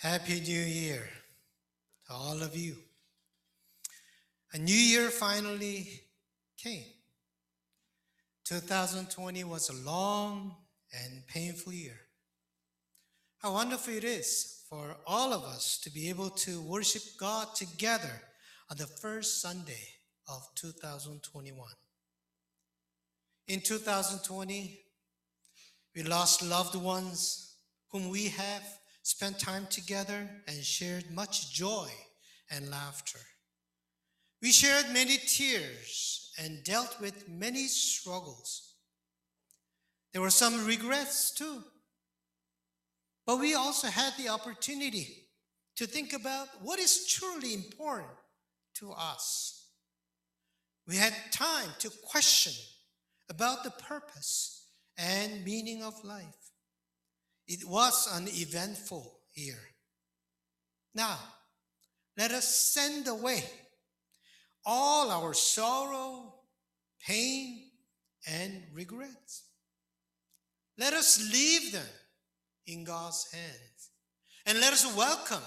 Happy New Year to all of you. A new year finally came. 2020 was a long and painful year. How wonderful it is for all of us to be able to worship God together on the first Sunday of 2021. In 2020, we lost loved ones whom we have spent time together and shared much joy and laughter. We shared many tears and dealt with many struggles. There were some regrets too, but we also had the opportunity to think about what is truly important to us. We had time to question about the purpose and meaning of life. It was an eventful year. Now, let us send away all our sorrow, pain, and regrets. Let us leave them in God's hands. And let us welcome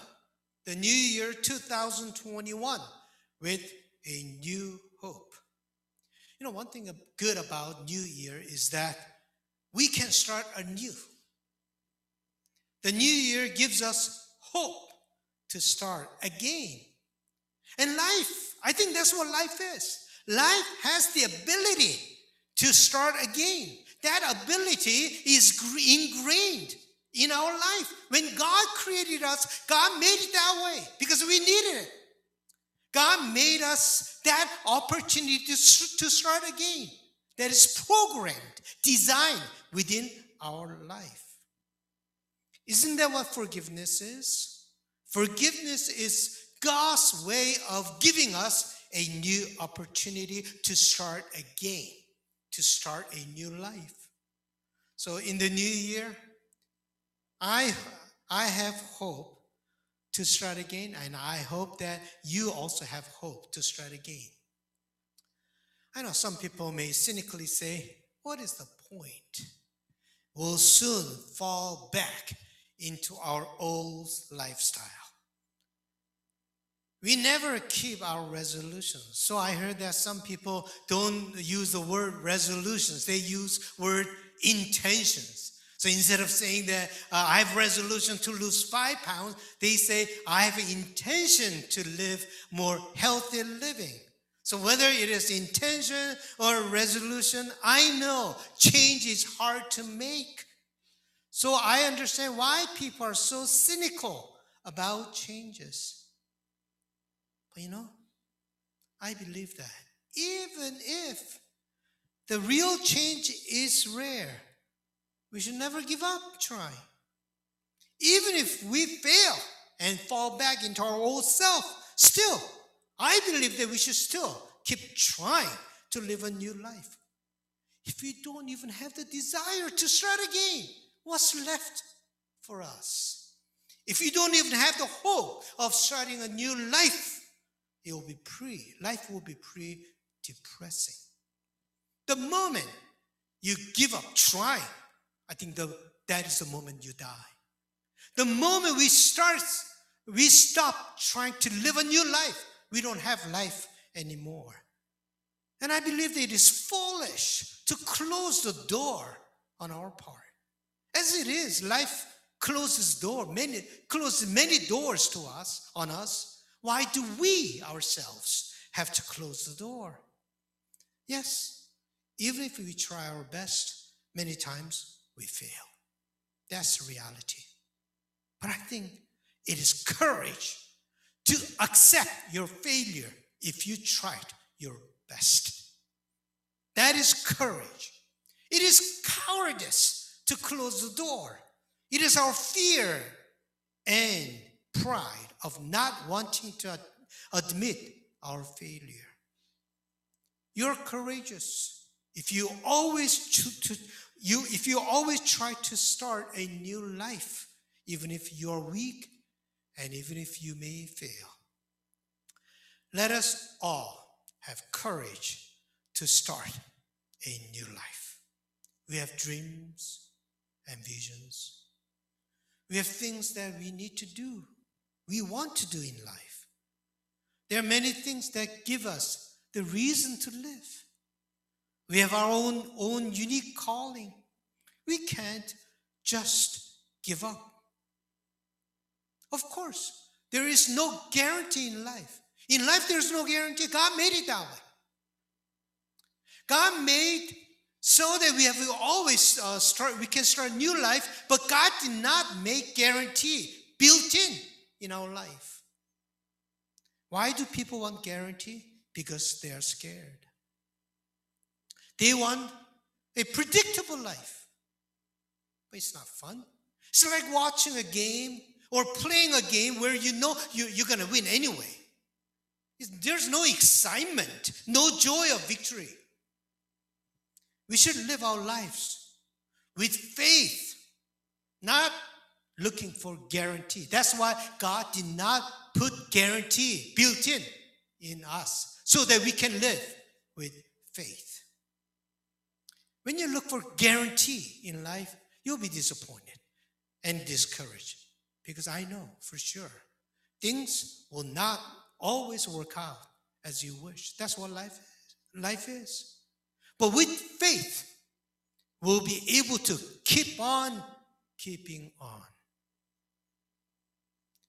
the new year 2021 with a new hope. You know, one thing good about New Year is that we can start anew. The new year gives us hope to start again. And life, I think that's what life is. Life has the ability to start again. That ability is ingrained in our life. When God created us, God made it that way because we needed it. God made us that opportunity to start again. That is programmed, designed within our life. Isn't that what forgiveness is? Forgiveness is God's way of giving us a new opportunity to start again, to start a new life. So in the new year, I have hope to start again, and I hope that you also have hope to start again. I know some people may cynically say, what is the point? We'll soon fall back into our old lifestyle. We never keep our resolutions. So I heard that some people don't use the word resolutions. They use word intentions. So instead of saying that I have resolution to lose 5 pounds, they say I have an intention to live more healthy living. So whether it is intention or resolution, I know change is hard to make. So I understand why people are so cynical about changes. But you know, I believe that even if the real change is rare, we should never give up trying. Even if we fail and fall back into our old self, still, I believe that we should still keep trying to live a new life. If we don't even have the desire to start again, what's left for us? If you don't even have the hope of starting a new life, life will be pretty depressing. The moment you give up trying, I think that is the moment you die. The moment we stop trying to live a new life, we don't have life anymore. And I believe that it is foolish to close the door on our part. As it is, life closes many doors to us, on us. Why do we ourselves have to close the door? Yes, even if we try our best, many times we fail. That's the reality. But I think it is courage to accept your failure if you tried your best. That is courage. It is cowardice to close the door. It is our fear and pride of not wanting to admit our failure. You're courageous if you always try to start a new life, even if you're weak and even if you may fail. Let us all have courage to start a new life. We have dreams and visions. We have things that we need to do, we want to do in life. There are many things that give us the reason to live. We have our own unique calling. We can't just give up. Of course, there is no guarantee in life. In life, there's no guarantee. God made it that way. God made so that we can start a new life, but God did not make guarantee built in our life. Why do people want guarantee? Because they are scared. They want a predictable life, but it's not fun. It's like watching a game or playing a game where you know you're going to win anyway. There's no excitement, no joy of victory. We should live our lives with faith, not looking for guarantee. That's why God did not put guarantee built in us, so that we can live with faith. When you look for guarantee in life, you'll be disappointed and discouraged. Because I know for sure, things will not always work out as you wish. That's what life is. But with faith, we'll be able to keep on keeping on.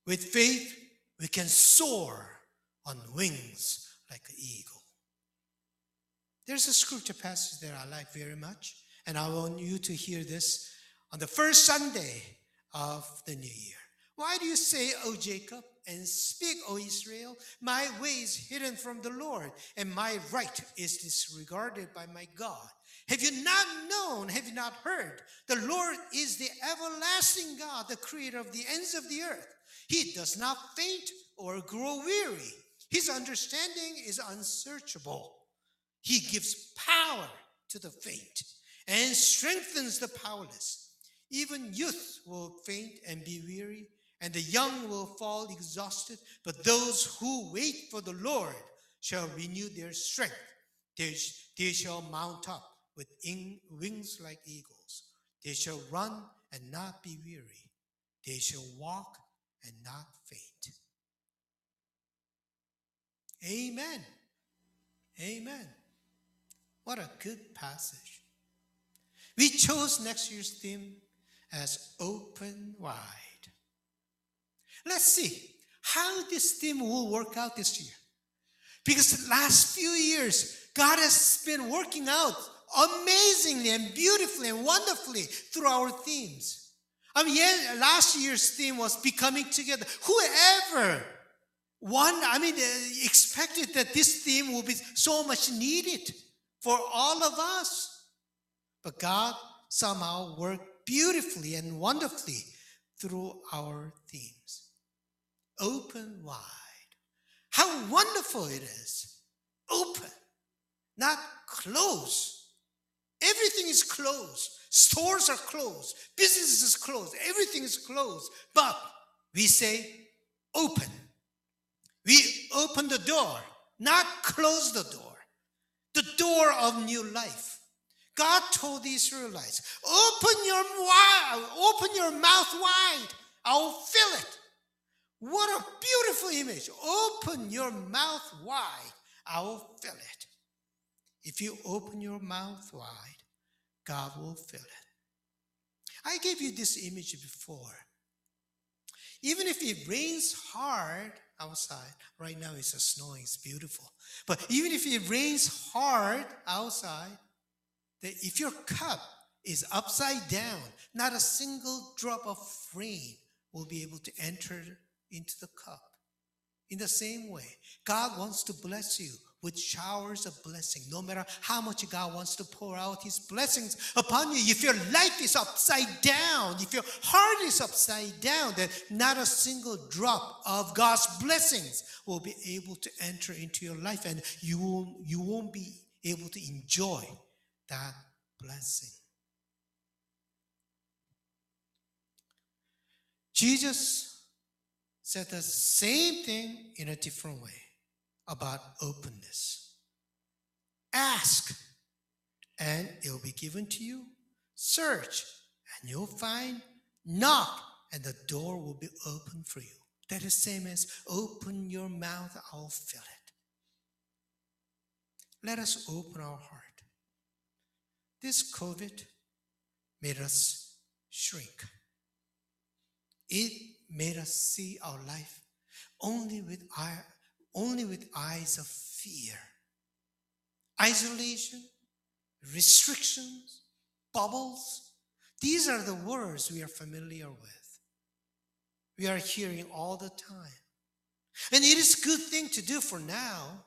With faith, we can soar on wings like an eagle. There's a scripture passage that I like very much, and I want you to hear this on the first Sunday of the new year. Why do you say, O Jacob, and speak, O Israel? My way is hidden from the Lord, and my right is disregarded by my God. Have you not known? Have you not heard? The Lord is the everlasting God, the creator of the ends of the earth. He does not faint or grow weary. His understanding is unsearchable. He gives power to the faint and strengthens the powerless. Even youth will faint and be weary, and the young will fall exhausted, but those who wait for the Lord shall renew their strength. They shall mount up with wings like eagles. They shall run and not be weary. They shall walk and not faint. Amen. Amen. What a good passage. We chose next year's theme as Open Wide. Let's see how this theme will work out this year. Because the last few years, God has been working out amazingly and beautifully and wonderfully through our themes. Last year's theme was Becoming Together. Whoever expected that this theme will be so much needed for all of us. But God somehow worked beautifully and wonderfully through our themes. Open wide. How wonderful it is. Open, not close. Everything is closed. Stores are closed. Businesses are closed. Everything is closed. But we say open. We open the door, not close the door. The door of new life. God told the Israelites, open your mouth wide. I will fill it. What a beautiful image. Open your mouth wide. I will fill it. If you open your mouth wide, God will fill it. I gave you this image before. Even if it rains hard outside, right now it's snowing, it's beautiful. But even if it rains hard outside, that if your cup is upside down, not a single drop of rain will be able to enter into the cup. In the same way, God wants to bless you with showers of blessing. No matter how much God wants to pour out His blessings upon you, if your life is upside down, if your heart is upside down, then not a single drop of God's blessings will be able to enter into your life, and you won't be able to enjoy that blessing. Jesus said the same thing in a different way about openness. Ask, and it will be given to you. Search, and you'll find. Knock, and the door will be open for you. That is same as open your mouth, I'll fill it. Let us open our heart. This COVID made us shrink. It made us see our life only with eyes of fear. Isolation, restrictions, bubbles, these are the words we are familiar with. We are hearing all the time. And it is a good thing to do for now.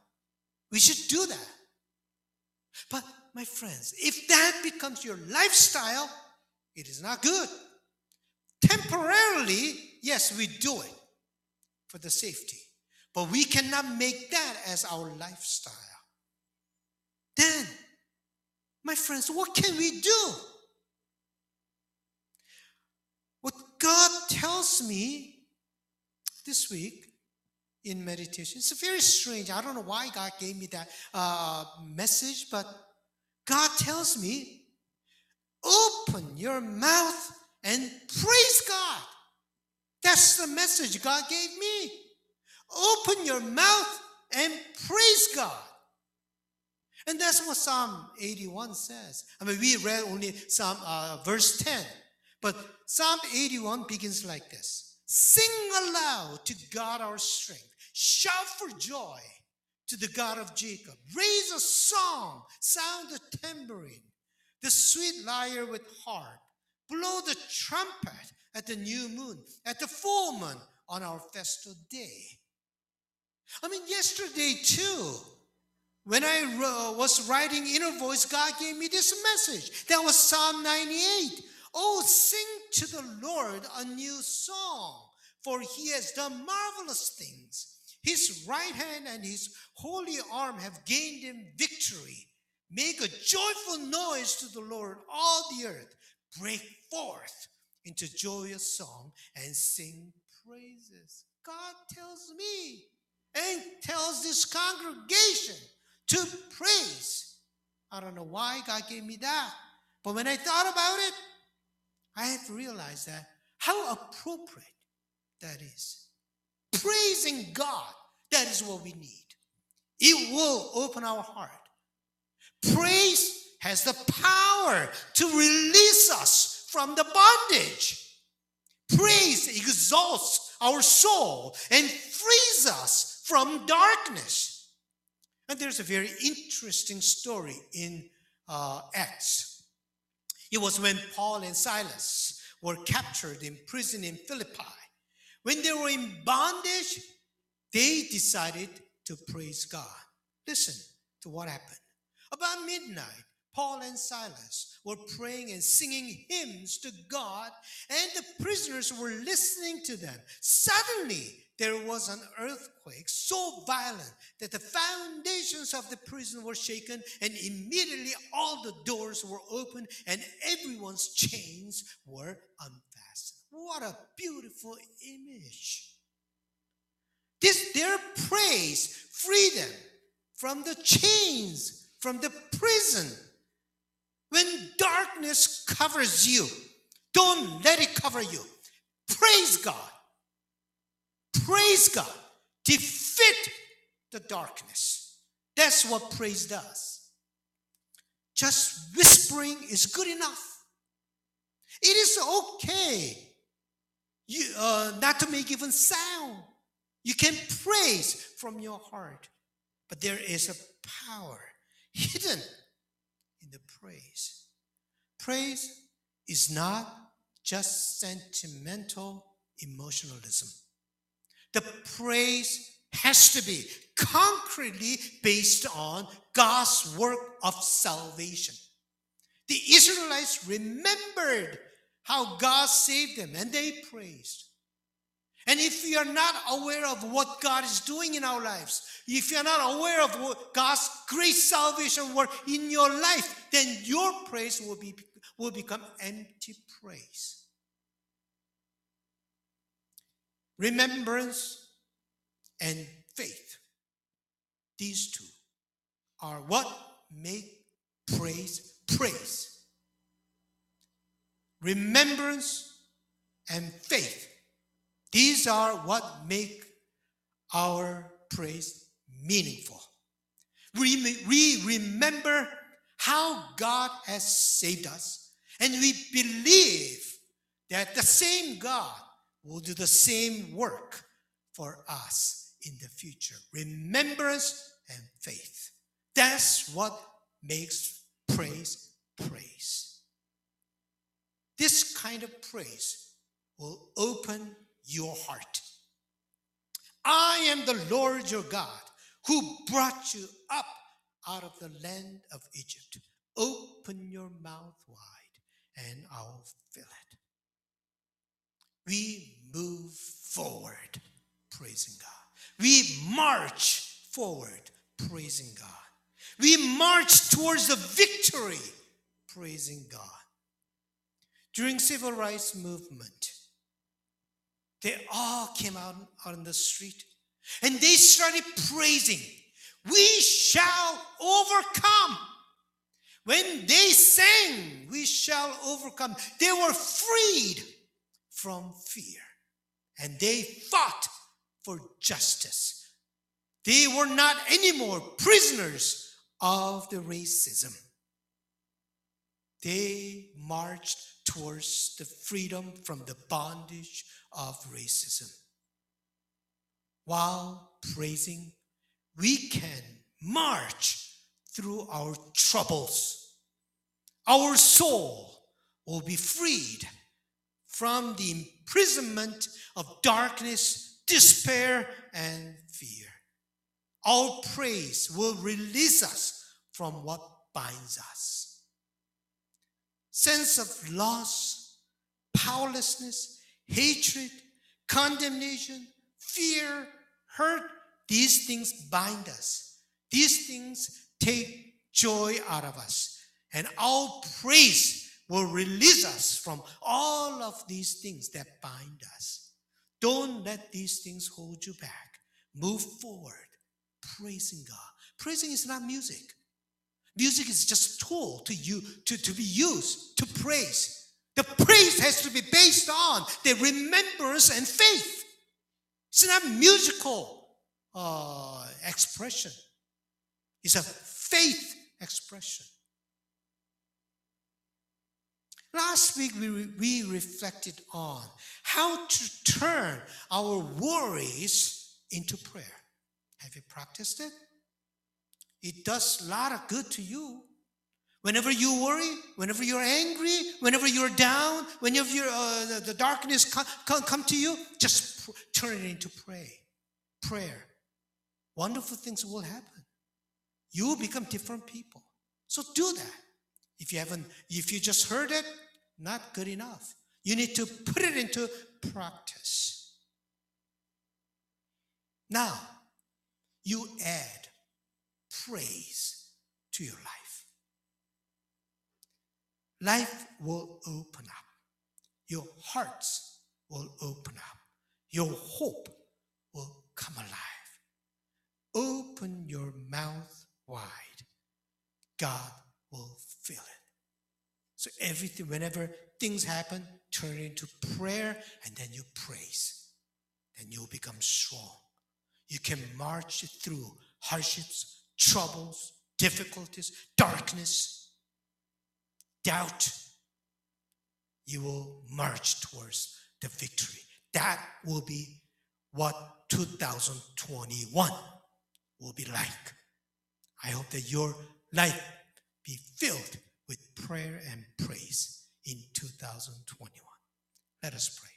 We should do that. But my friends, if that becomes your lifestyle, it is not good. Temporarily, yes, we do it for the safety. But we cannot make that as our lifestyle. Then, my friends, what can we do? What God tells me this week in meditation, it's very strange. I don't know why God gave me that message, but God tells me, open your mouth and praise God. That's the message God gave me. Open your mouth and praise God. And that's what Psalm 81 says. I mean, we read only Psalm verse 10, but Psalm 81 begins like this. Sing aloud to God our strength. Shout for joy to the God of Jacob. Raise a song, sound the tambourine, the sweet lyre with harp. Blow the trumpet at the new moon, at the full moon on our festal day. I mean, yesterday too, when I was writing Inner Voice, God gave me this message. That was Psalm 98. Oh, sing to the Lord a new song, for he has done marvelous things. His right hand and his holy arm have gained him victory. Make a joyful noise to the Lord, all the earth. Break forth into joyous song and sing praises. God tells me and tells this congregation to praise. I don't know why God gave me that, but when I thought about it, I have realized that how appropriate that is. Praising God, that is what we need. It will open our heart. Praise has the power to release us from the bondage. Praise exalts our soul and frees us from darkness. And there's a very interesting story in Acts. It was when Paul and Silas were captured in prison in Philippi. When they were in bondage, they decided to praise God. Listen to what happened. About midnight, Paul and Silas were praying and singing hymns to God, and the prisoners were listening to them. Suddenly, there was an earthquake so violent that the foundations of the prison were shaken, and immediately all the doors were opened and everyone's chains were unfastened. What a beautiful image. Their praise freed them from the chains, from the prison. When darkness covers you, don't let it cover you. Praise God. Praise God. Defeat the darkness. That's what praise does. Just whispering is good enough. It is okay not to make even sound. You can praise from your heart. But there is a power hidden in the praise. Praise is not just sentimental emotionalism. The praise has to be concretely based on God's work of salvation. The Israelites remembered how God saved them and they praised. And if we are not aware of what God is doing in our lives, if you are not aware of God's great salvation work in your life, then your praise will become empty praise. Remembrance and faith. These two are what make praise praise. Remembrance and faith. These are what make our praise meaningful. We remember how God has saved us, and we believe that the same God will do the same work for us in the future. Remembrance and faith. That's what makes praise. This kind of praise will open your heart. I am the Lord your God, who brought you up out of the land of Egypt. Open your mouth wide, and I'll fill it. We move forward, praising God. We march forward, praising God. We march towards the victory, praising God. During civil rights movement, they all came out on the street and they started praising. We shall overcome. When they sang, we shall overcome, they were freed from fear. And they fought for justice. They were not anymore prisoners of the racism. They marched towards the freedom from the bondage of racism. While praising, we can march through our troubles. Our soul will be freed from the imprisonment of darkness, despair, and fear. Our praise will release us from what binds us. Sense of loss, powerlessness, hatred, condemnation, fear, hurt, these things bind us. These things take joy out of us. And our praise will release us from all of these things that bind us. Don't let these things hold you back. Move forward, praising God. Praising is not music. Music is just a tool to be used to praise. The praise has to be based on the remembrance and faith. It's not musical expression. It's a faith expression. Last week, we reflected on how to turn our worries into prayer. Have you practiced it? It does a lot of good to you. Whenever you worry, whenever you're angry, whenever you're down, whenever the darkness come to you, just turn it into prayer. Wonderful things will happen. You will become different people. So do that. If you just heard it, not good enough. You need to put it into practice. Now, you add praise to your life. Life will open up. Your hearts will open up. Your hope will come alive. Open your mouth wide. God will fill it. So everything, whenever things happen, turn it into prayer, and then you praise. Then you'll become strong. You can march through hardships, troubles, difficulties, darkness, doubt. You will march towards the victory. That will be what 2021 will be like. I hope that your life be filled with prayer and praise in 2021. Let us pray.